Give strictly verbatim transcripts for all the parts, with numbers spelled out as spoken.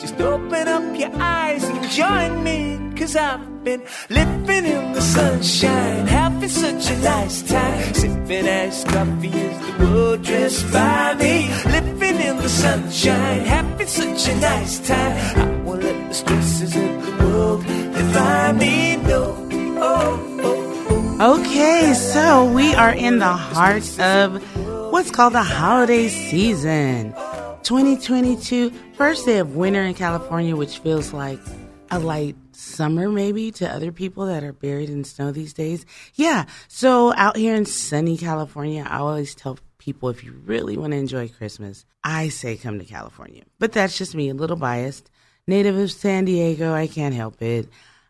Just open up your eyes and join me, 'cause I've been living in the sunshine, having such a nice time. Sipping iced coffee as the world drifts by me. Living in the sunshine, having such a nice time. I won't let the stresses of the world define me, no. Oh, oh, oh. Okay, so we are in the heart of what's called the holiday season. twenty twenty-two, first day of winter in California, which feels like a light summer maybe to other people that are buried in snow these days. Yeah, so out here in sunny California, I always tell people if you really want to enjoy Christmas, I say come to California. But that's just me, a little biased. Native of San Diego, I can't help it.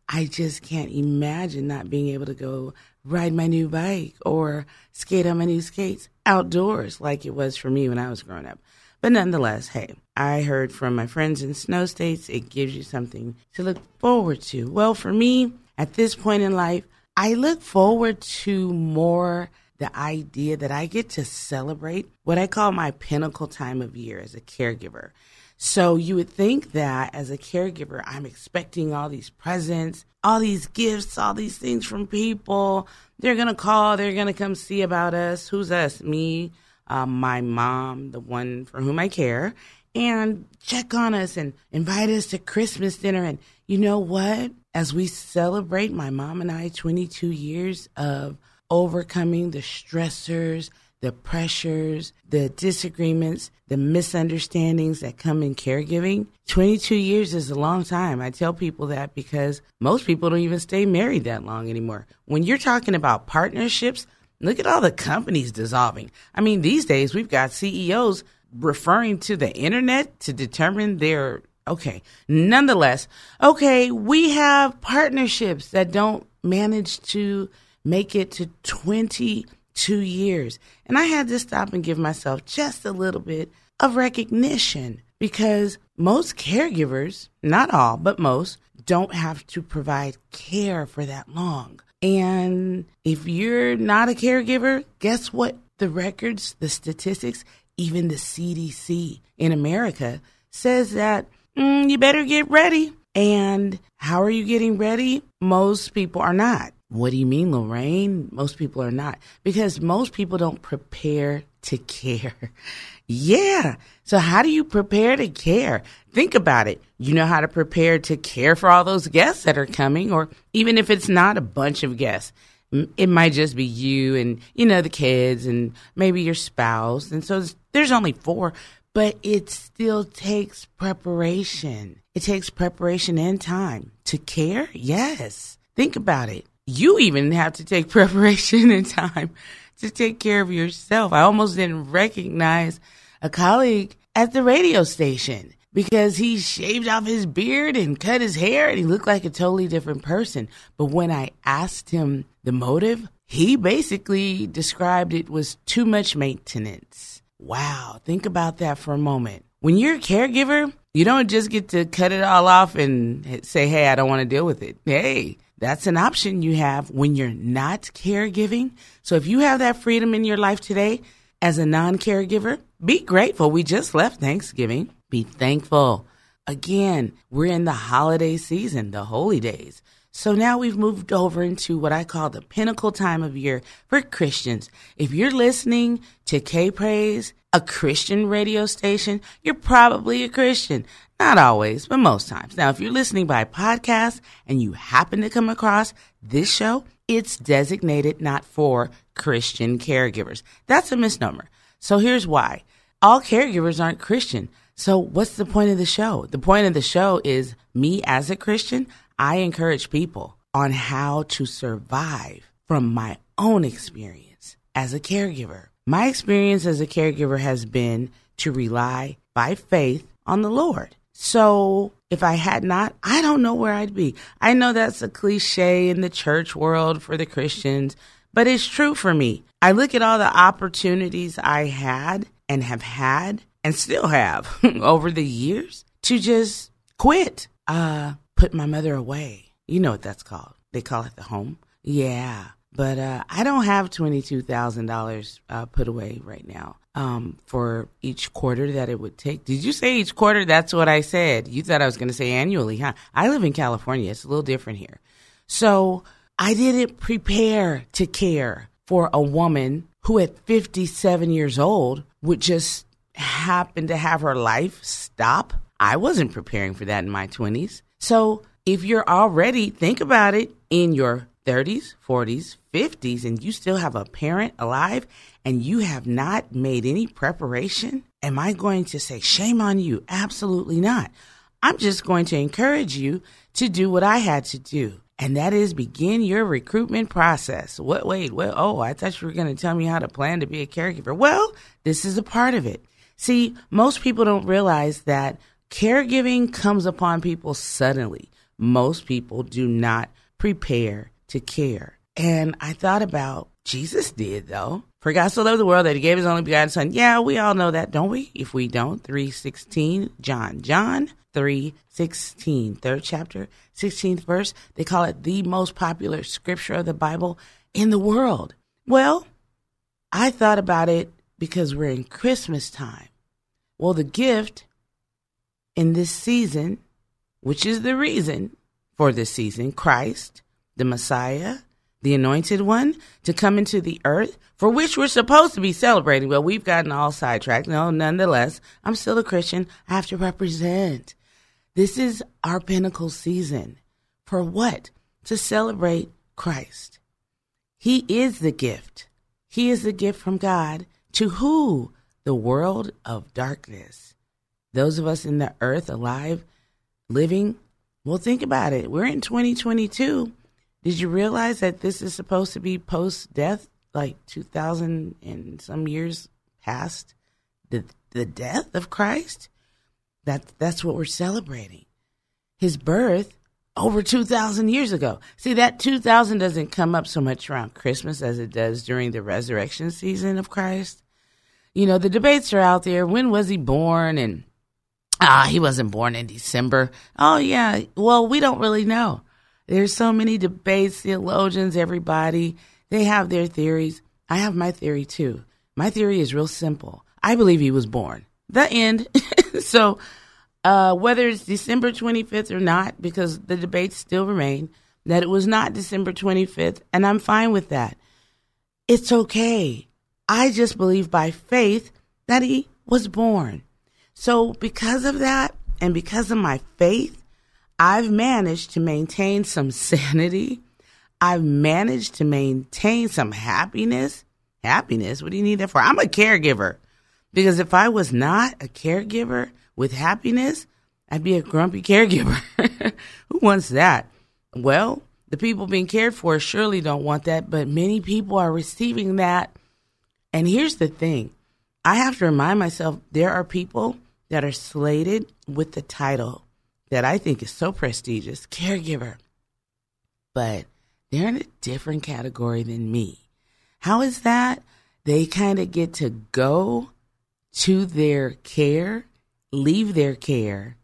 I just can't imagine not being able to go ride my new bike or skate on my new skates outdoors like it was for me when I was growing up. But nonetheless, hey, I heard from my friends in snow states, it gives you something to look forward to. Well, for me, at this point in life, I look forward to more the idea that I get to celebrate what I call my pinnacle time of year as a caregiver. So you would think that as a caregiver, I'm expecting all these presents, all these gifts, all these things from people. They're going to call. They're going to come see about us. Who's us? Me. Uh, my mom, the one for whom I care, and check on us and invite us to Christmas dinner. And you know what? As we celebrate, my mom and I, twenty-two years of overcoming the stressors, the pressures, the disagreements, the misunderstandings that come in caregiving. twenty-two years is a long time. I tell people that because most people don't even stay married that long anymore. When you're talking about partnerships, look at all the companies dissolving. I mean, these days we've got C E Os referring to the internet to determine their, okay. Nonetheless, okay, we have partnerships that don't manage to make it to twenty-two years. And I had to stop and give myself just a little bit of recognition because most caregivers, not all, but most, don't have to provide care for that long. And if you're not a caregiver, guess what? The records, the statistics, even the C D C in America says that mm, you better get ready. And how are you getting ready? Most people are not. What do you mean, Lorraine? Most people are not. Because most people don't prepare to care. Yeah. So how do you prepare to care? Think about it. You know how to prepare to care for all those guests that are coming, or even if it's not a bunch of guests, it might just be you and, you know, the kids and maybe your spouse. And so there's only four, but it still takes preparation. It takes preparation and time to care. Yes. Think about it. You even have to take preparation and time to take care of yourself. I almost didn't recognize a colleague at the radio station because he shaved off his beard and cut his hair and he looked like a totally different person. But when I asked him the motive, he basically described it was too much maintenance. Wow. Think about that for a moment. When you're a caregiver, you don't just get to cut it all off and say, hey, I don't want to deal with it. Hey, that's an option you have when you're not caregiving. So if you have that freedom in your life today as a non-caregiver, be grateful. We just left Thanksgiving. Be thankful. Again, we're in the holiday season, the holy days. So now we've moved over into what I call the pinnacle time of year for Christians. If you're listening to K Praise, a Christian radio station, you're probably a Christian. Not always, but most times. Now, if you're listening by podcast and you happen to come across this show, it's designated not for Christian caregivers. That's a misnomer. So here's why. All caregivers aren't Christian. So what's the point of the show? The point of the show is me as a Christian, I encourage people on how to survive from my own experience as a caregiver. My experience as a caregiver has been to rely by faith on the Lord. So if I had not, I don't know where I'd be. I know that's a cliche in the church world for the Christians, but it's true for me. I look at all the opportunities I had and have had and still have over the years to just quit, uh, put my mother away. You know what that's called. They call it the home. Yeah. But uh, I don't have twenty-two thousand dollars uh, put away right now um, for each quarter that it would take. Did you say each quarter? That's what I said. You thought I was going to say annually, huh? I live in California. It's a little different here. So I didn't prepare to care for a woman who at fifty-seven years old would just happen to have her life stop. I wasn't preparing for that in my twenties. So if you're already, think about it, in your thirties, forties, fifties, and you still have a parent alive and you have not made any preparation, am I going to say shame on you? Absolutely not. I'm just going to encourage you to do what I had to do, and that is begin your recruitment process. What? Wait, well, oh, I thought you were going to tell me how to plan to be a caregiver. Well, this is a part of it. See, most people don't realize that caregiving comes upon people suddenly. Most people do not prepare to care. And I thought about, Jesus did though. For God so loved the world that he gave his only begotten son. Yeah, we all know that, don't we? If we don't, three sixteen, John. John three sixteen, third chapter, sixteenth verse. They call it the most popular scripture of the Bible in the world. Well, I thought about it because we're in Christmas time. Well, the gift in this season, which is the reason for this season, Christ, the Messiah, the anointed one, to come into the earth, for which we're supposed to be celebrating. Well, we've gotten all sidetracked. No, nonetheless, I'm still a Christian. I have to represent. This is our pinnacle season. For what? To celebrate Christ. He is the gift. He is the gift from God to who? The world of darkness. Those of us in the earth, alive, living. Well, think about it. We're in twenty twenty-two. Did you realize that this is supposed to be post-death, like two thousand and some years past the the death of Christ? That, that's what we're celebrating. His birth over two thousand years ago. See, that two thousand doesn't come up so much around Christmas as it does during the resurrection season of Christ. You know, the debates are out there. When was he born? And, ah, he wasn't born in December. Oh, yeah. Well, we don't really know. There's so many debates, theologians, everybody, they have their theories. I have my theory too. My theory is real simple. I believe he was born. The end. So uh, whether it's December twenty-fifth or not, because the debates still remain, that it was not December twenty-fifth, and I'm fine with that. It's okay. I just believe by faith that he was born. So because of that, and because of my faith, I've managed to maintain some sanity. I've managed to maintain some happiness. Happiness? What do you need that for? I'm a caregiver. Because if I was not a caregiver with happiness, I'd be a grumpy caregiver. Who wants that? Well, the people being cared for surely don't want that, but many people are receiving that. And here's the thing. I have to remind myself there are people that are slated with the title that I think is so prestigious, caregiver. But they're in a different category than me. How is that? They kind of get to go to their care, leave their care,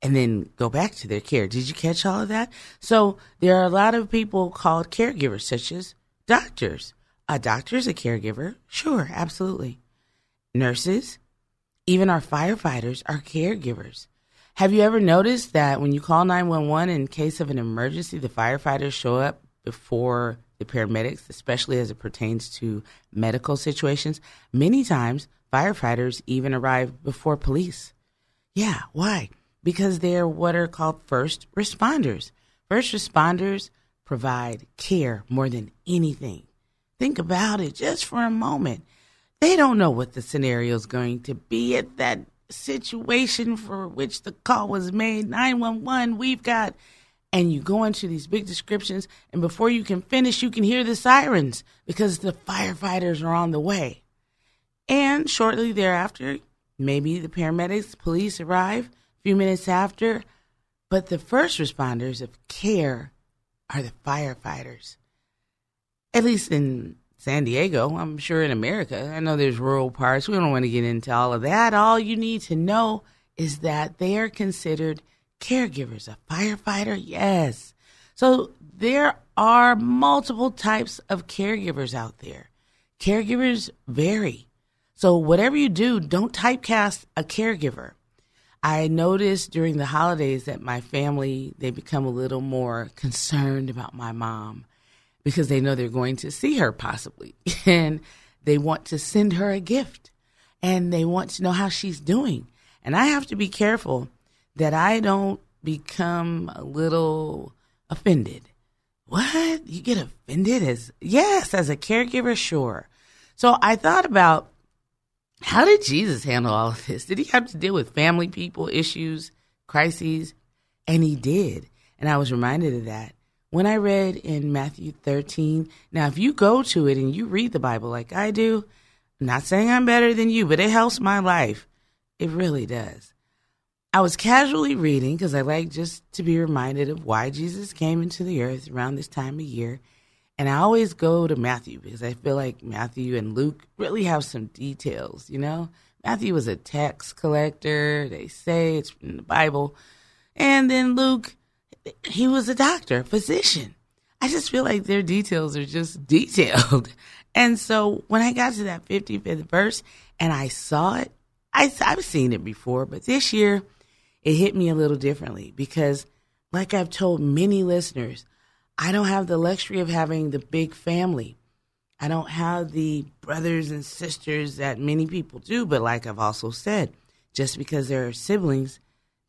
and then go back to their care. Did you catch all of that? So there are a lot of people called caregivers, such as doctors. A doctor is a caregiver. Sure, absolutely. Nurses, even our firefighters are caregivers. Have you ever noticed that when you call nine one one in case of an emergency, the firefighters show up before the paramedics, especially as it pertains to medical situations? Many times, firefighters even arrive before police. Yeah, why? Because they're what are called first responders. First responders provide care more than anything. Think about it just for a moment. They don't know what the scenario is going to be at that situation for which the call was made. Nine one one, we've got, and you go into these big descriptions, and before you can finish, you can hear the sirens because the firefighters are on the way. And shortly thereafter, maybe the paramedics, police arrive. If few minutes after. But the first responders of CARE are the firefighters, at least in San Diego, I'm sure in America. I know there's rural parts. We don't want to get into all of that. All you need to know is that they are considered caregivers. A firefighter, yes. So there are multiple types of caregivers out there. Caregivers vary. So whatever you do, don't typecast a caregiver. I noticed during the holidays that my family, they become a little more concerned about my mom because they know they're going to see her possibly. And they want to send her a gift. And they want to know how she's doing. And I have to be careful that I don't become a little offended. What? You get offended? As yes, as a caregiver, sure. So I thought about, how did Jesus handle all of this? Did he have to deal with family people, issues, crises? And he did. And I was reminded of that when I read in Matthew thirteen. Now, if you go to it and you read the Bible like I do, I'm not saying I'm better than you, but it helps my life. It really does. I was casually reading because I like just to be reminded of why Jesus came into the earth around this time of year. And I always go to Matthew because I feel like Matthew and Luke really have some details, you know. Matthew was a tax collector. They say it's in the Bible. And then Luke, he was a doctor, physician. I just feel like their details are just detailed. And so when I got to that fifty-fifth verse and I saw it, I, I've seen it before, but this year, it hit me a little differently because, like I've told many listeners, I don't have the luxury of having the big family. I don't have the brothers and sisters that many people do, but like I've also said, just because there are siblings,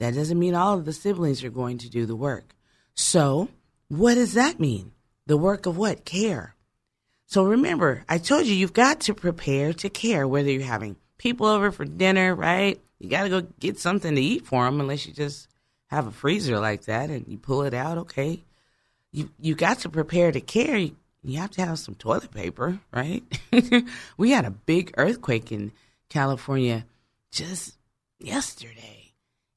that doesn't mean all of the siblings are going to do the work. So what does that mean? The work of what? Care. So remember, I told you, you've got to prepare to care, whether you're having people over for dinner, right? You got to go get something to eat for them unless you just have a freezer like that and you pull it out. Okay. You you got to prepare to care. You, you have to have some toilet paper, right? We had a big earthquake in California just yesterday.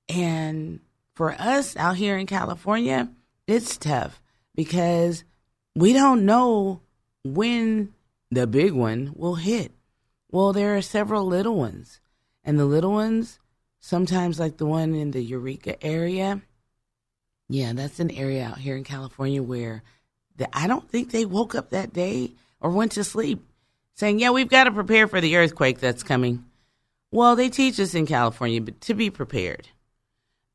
And for us out here in California, it's tough because we don't know when the big one will hit. Well, there are several little ones. And the little ones, sometimes like the one in the Eureka area, yeah, that's an area out here in California where the, I don't think they woke up that day or went to sleep saying, yeah, we've got to prepare for the earthquake that's coming. Well, they teach us in California but to be prepared.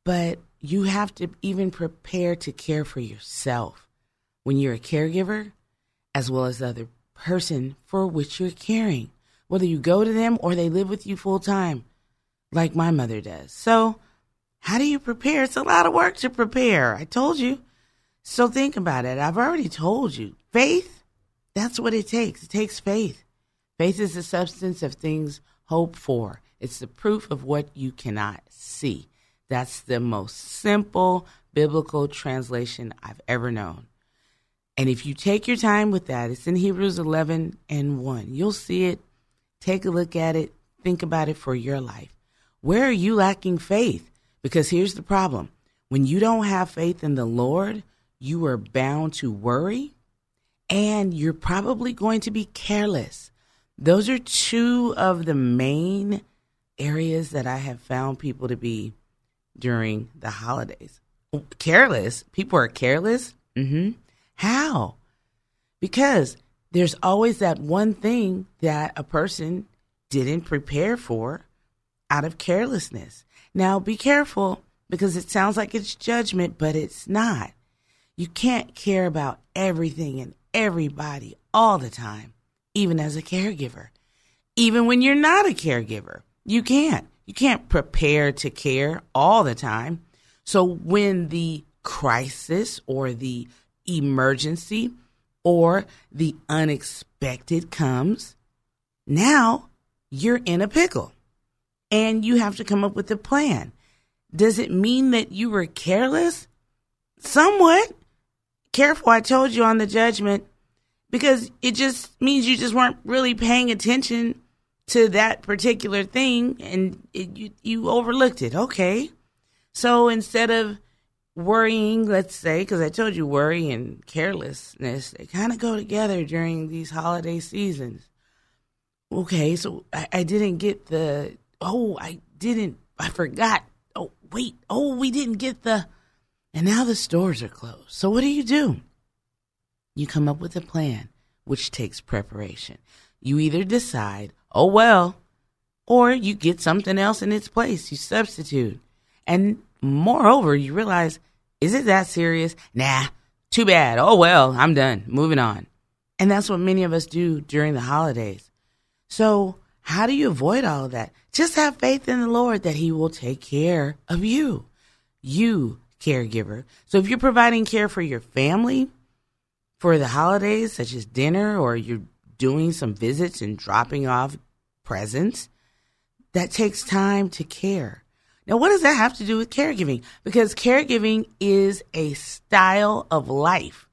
But you have to even prepare to care for yourself when you're a caregiver as well as the other person for which you're caring, whether you go to them or they live with you full time, like my mother does. So how do you prepare? It's a lot of work to prepare. I told you. So think about it. I've already told you. Faith, that's what it takes. It takes faith. Faith is the substance of things hoped for. It's the proof of what you cannot see. That's the most simple biblical translation I've ever known. And if you take your time with that, it's in Hebrews eleven and one. You'll see it. Take a look at it. Think about it for your life. Where are you lacking faith? Because here's the problem. When you don't have faith in the Lord, you are bound to worry and you're probably going to be careless. Those are two of the main areas that I have found people to be during the holidays. Careless? People are careless? Mm-hmm. How? Because there's always that one thing that a person didn't prepare for out of carelessness. Now, be careful because it sounds like it's judgment, but it's not. You can't care about everything and everybody all the time, even as a caregiver. Even when you're not a caregiver, you can't. You can't prepare to care all the time. So when the crisis or the emergency or the unexpected comes, now you're in a pickle and you have to come up with a plan. Does it mean that you were careless? Somewhat. Careful, I told you on the judgment, because it just means you just weren't really paying attention to that particular thing and it, you, you overlooked it. Okay. So instead of worrying, let's say, because I told you worry and carelessness, they kind of go together during these holiday seasons. Okay, so I, I didn't get the, oh, I didn't, I forgot. Oh, wait, oh, we didn't get the, and now the stores are closed. So what do you do? You come up with a plan, which takes preparation. You either decide, oh, well, or you get something else in its place. You substitute. And moreover, you realize, is it that serious? Nah, too bad. Oh, well, I'm done. Moving on. And that's what many of us do during the holidays. So how do you avoid all of that? Just have faith in the Lord that he will take care of you, you caregiver. So if you're providing care for your family for the holidays, such as dinner, or you're doing some visits and dropping off presents, that takes time to care. Now, what does that have to do with caregiving? Because caregiving is a style of life.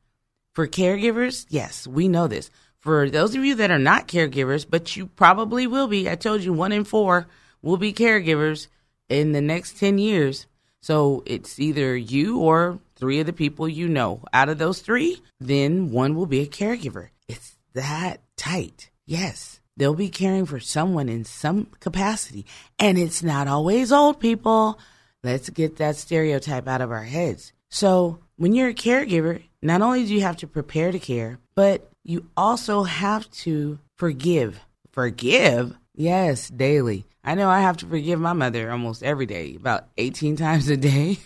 For caregivers, yes, we know this. For those of you that are not caregivers, but you probably will be, I told you one in four will be caregivers in the next ten years. So it's either you or three of the people you know. Out of those three, then one will be a caregiver. It's that tight. Yes. They'll be caring for someone in some capacity. And it's not always old people. Let's get that stereotype out of our heads. So when you're a caregiver, not only do you have to prepare to care, but you also have to forgive. Forgive? Yes, daily. I know I have to forgive my mother almost every day, about eighteen times a day,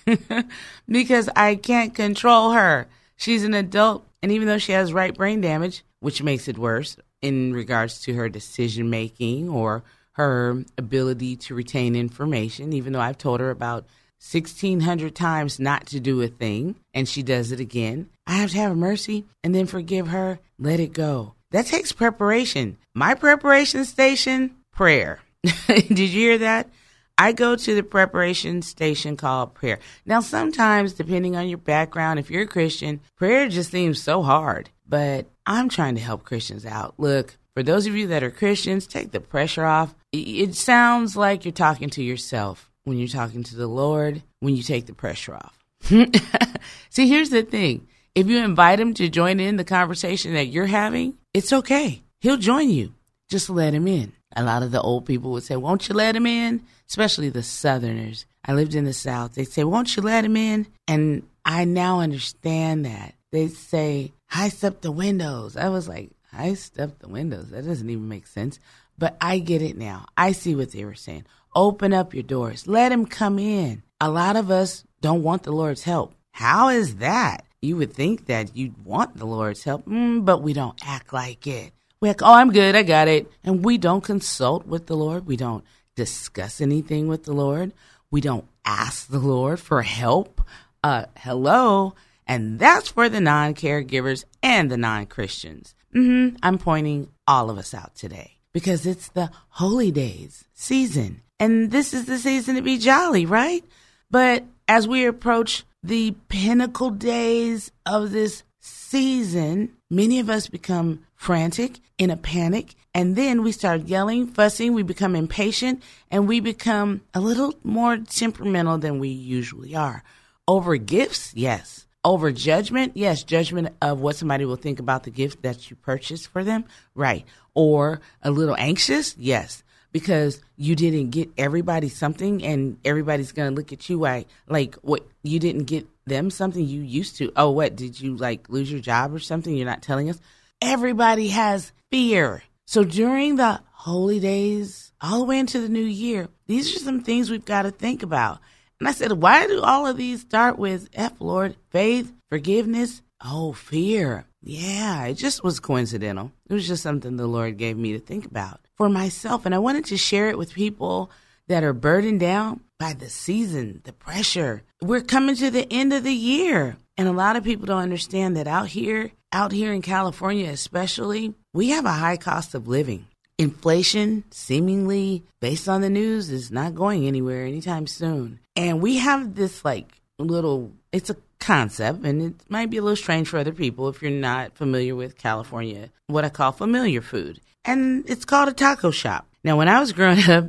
because I can't control her. She's an adult, and even though she has right brain damage, which makes it worse, in regards to her decision-making or her ability to retain information, even though I've told her about sixteen hundred times not to do a thing, and she does it again. I have to have mercy and then forgive her, let it go. That takes preparation. My preparation station, prayer. Did you hear that? I go to the preparation station called prayer. Now, sometimes, depending on your background, if you're a Christian, prayer just seems so hard. But I'm trying to help Christians out. Look, for those of you that are Christians, take the pressure off. It sounds like you're talking to yourself when you're talking to the Lord, when you take the pressure off. See, here's the thing. If you invite him to join in the conversation that you're having, it's okay. He'll join you. Just let him in. A lot of the old people would say, won't you let him in? Especially the Southerners. I lived in the South. They'd say, won't you let him in? And I now understand that. They'd say, heist up the windows. I was like, heist up the windows? That doesn't even make sense. But I get it now. I see what they were saying. Open up your doors. Let him come in. A lot of us don't want the Lord's help. How is that? You would think that you'd want the Lord's help, mm, but we don't act like it. We're like, oh, I'm good. I got it. And we don't consult with the Lord. We don't discuss anything with the Lord. We don't ask the Lord for help. Uh, hello. And that's for the non-caregivers and the non-Christians. Mm-hmm. I'm pointing all of us out today because it's the Holy Days season. And this is the season to be jolly, right? But as we approach the pinnacle days of this season, many of us become frantic, in a panic, and then we start yelling, fussing, we become impatient, and we become a little more temperamental than we usually are. Over gifts, yes. Over judgment, yes, judgment of what somebody will think about the gift that you purchased for them, right. Or a little anxious, yes, because you didn't get everybody something and everybody's going to look at you like, like, what, you didn't get them something you used to. Oh, what, did you like lose your job or something? You're not telling us. Everybody has fear. So during the holy days, all the way into the new year, these are some things we've got to think about. And I said, why do all of these start with F, Lord? Faith, forgiveness, oh, fear. Yeah, it just was coincidental. It was just something the Lord gave me to think about for myself. And I wanted to share it with people that are burdened down by the season, the pressure. We're coming to the end of the year. And a lot of people don't understand that out here, out here in California especially, we have a high cost of living. Inflation, seemingly, based on the news, is not going anywhere anytime soon. And we have this like little, it's a concept, and it might be a little strange for other people if you're not familiar with California, what I call familiar food. And it's called a taco shop. Now, when I was growing up,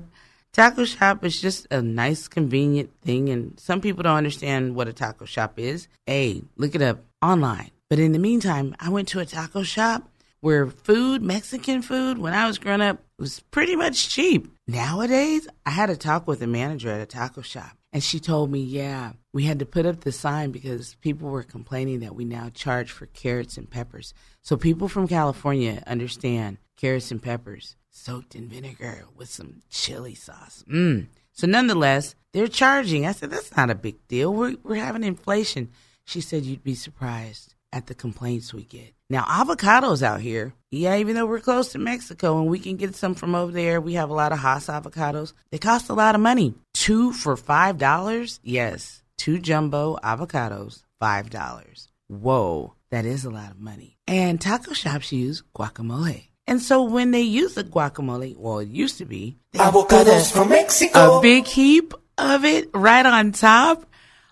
Taco shop is just a nice, convenient thing, and some people don't understand what a taco shop is. Hey, look it up online. But in the meantime, I went to a taco shop where food, Mexican food, when I was growing up, was pretty much cheap. Nowadays, I had a talk with a manager at a taco shop, and she told me, yeah, we had to put up the sign because people were complaining that we now charge for carrots and peppers. So people from California understand carrots and peppers soaked in vinegar with some chili sauce. Mm. So nonetheless, they're charging. I said, that's not a big deal. We're, we're having inflation. She said, you'd be surprised at the complaints we get. Now, avocados out here, yeah, even though we're close to Mexico and we can get some from over there, we have a lot of Haas avocados. They cost a lot of money. Two for five dollars? Yes, two jumbo avocados, five dollars. Whoa, that is a lot of money. And taco shops use guacamole. And so when they use the guacamole, well, it used to be, they avocados from Mexico, a big heap of it right on top.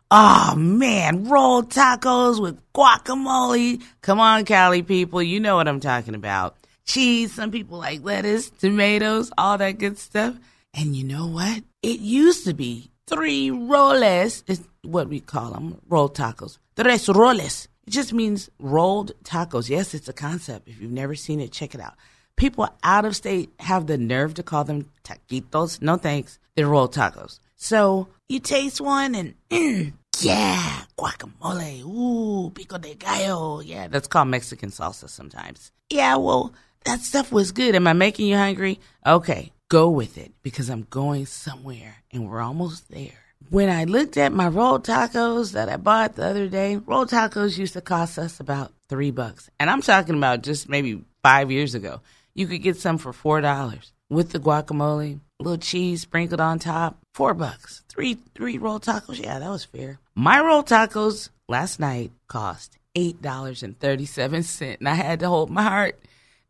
Oh, man, rolled tacos with guacamole. Come on, Cali people. You know what I'm talking about. Cheese. Some people like lettuce, tomatoes, all that good stuff. And you know what? It used to be three roles is what we call them, rolled tacos. Tres roles. It just means rolled tacos. Yes, it's a concept. If you've never seen it, check it out. People out of state have the nerve to call them taquitos. No thanks. They're rolled tacos. So you taste one and, mm, yeah, guacamole, ooh, pico de gallo. Yeah, that's called Mexican salsa sometimes. Yeah, well, that stuff was good. Am I making you hungry? Okay, go with it because I'm going somewhere and we're almost there. When I looked at my rolled tacos that I bought the other day, rolled tacos used to cost us about three bucks. And I'm talking about just maybe five years ago. You could get some for four dollars with the guacamole, a little cheese sprinkled on top. Four bucks, three three rolled tacos. Yeah, that was fair. My rolled tacos last night cost eight dollars and thirty-seven cents, and I had to hold my heart.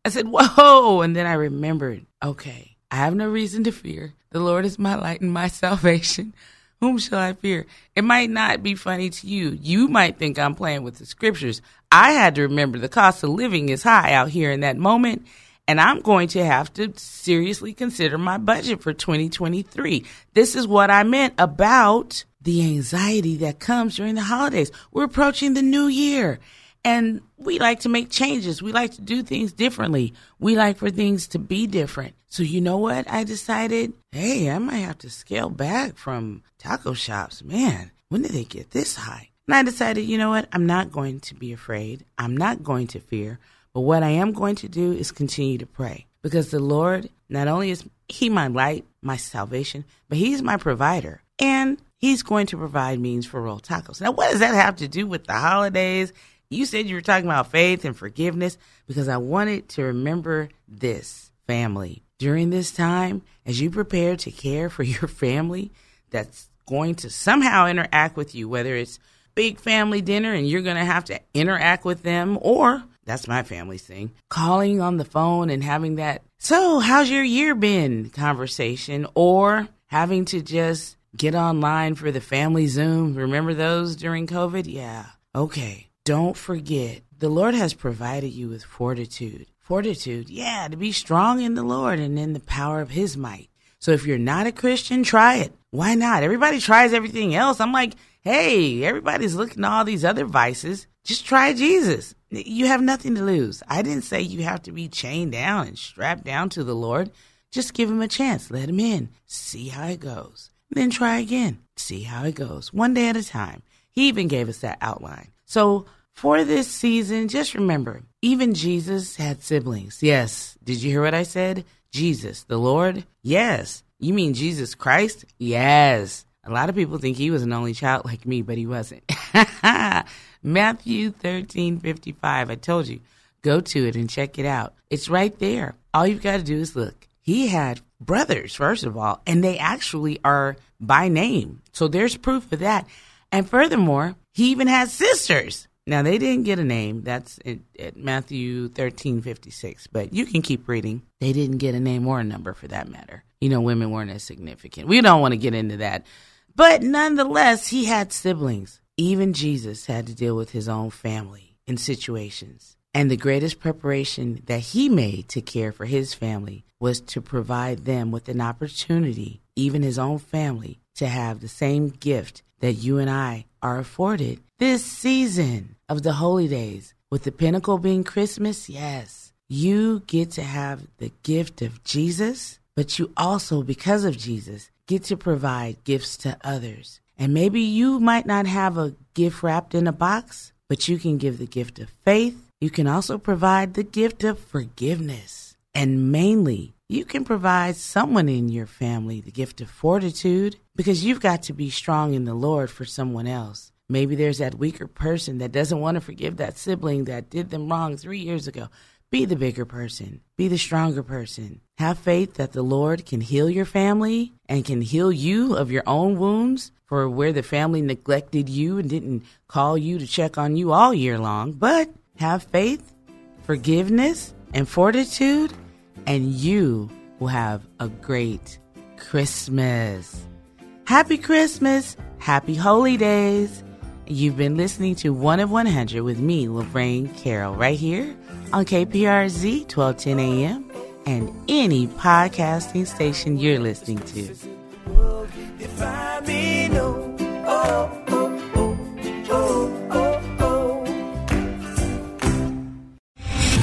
I said, whoa, and then I remembered, okay, I have no reason to fear. The Lord is my light and my salvation. Whom shall I fear? It might not be funny to you. You might think I'm playing with the scriptures. I had to remember the cost of living is high out here in that moment. And I'm going to have to seriously consider my budget for twenty twenty-three. This is what I meant about the anxiety that comes during the holidays. We're approaching the new year, and we like to make changes. We like to do things differently. We like for things to be different. So you know what? I decided, hey, I might have to scale back from taco shops. Man, when did they get this high? And I decided, you know what? I'm not going to be afraid. I'm not going to fear. But what I am going to do is continue to pray because the Lord, not only is he my light, my salvation, but he's my provider and he's going to provide means for rolled tacos. Now, what does that have to do with the holidays? You said you were talking about faith and forgiveness because I wanted to remember this family. During this time, as you prepare to care for your family that's going to somehow interact with you, whether it's big family dinner and you're going to have to interact with them or that's my family's thing. Calling on the phone and having that, so how's your year been conversation or having to just get online for the family Zoom. Remember those during COVID? Yeah. Okay. Don't forget, the Lord has provided you with fortitude. Fortitude, yeah, to be strong in the Lord and in the power of his might. So if you're not a Christian, try it. Why not? Everybody tries everything else. I'm like, hey, everybody's looking at all these other vices. Just try Jesus. You have nothing to lose. I didn't say you have to be chained down and strapped down to the Lord. Just give him a chance. Let him in. See how it goes. Then try again. See how it goes. One day at a time. He even gave us that outline. So for this season, just remember, even Jesus had siblings. Yes. Did you hear what I said? Jesus, the Lord? Yes. You mean Jesus Christ? Yes. A lot of people think he was an only child like me, but he wasn't. Matthew thirteen fifty-five. I told you, go to it and check it out. It's right there. All you've got to do is look. He had brothers, first of all, and they actually are by name. So there's proof of that. And furthermore, he even has sisters. Now, they didn't get a name. That's at Matthew thirteen fifty-six. But you can keep reading. They didn't get a name or a number for that matter. You know, women weren't as significant. We don't want to get into that. But nonetheless, he had siblings. Even Jesus had to deal with his own family in situations. And the greatest preparation that he made to care for his family was to provide them with an opportunity even his own family, to have the same gift that you and I are afforded this season of the Holy Days. With the pinnacle being Christmas, yes, you get to have the gift of Jesus, but you also, because of Jesus, get to provide gifts to others. And maybe you might not have a gift wrapped in a box, but you can give the gift of faith. You can also provide the gift of forgiveness. And mainly, you can provide someone in your family the gift of fortitude, because you've got to be strong in the Lord for someone else. Maybe there's that weaker person that doesn't want to forgive that sibling that did them wrong three years ago. Be the bigger person. Be the stronger person. Have faith that the Lord can heal your family and can heal you of your own wounds for where the family neglected you and didn't call you to check on you all year long. But have faith, forgiveness, and fortitude, and you will have a great Christmas. Happy Christmas. Happy Holy Days. You've been listening to One of one hundred with me, Lorraine Carroll, right here on K P R Z, twelve ten a m, and any podcasting station you're listening to. If I may know, oh, oh, oh, oh, oh, oh.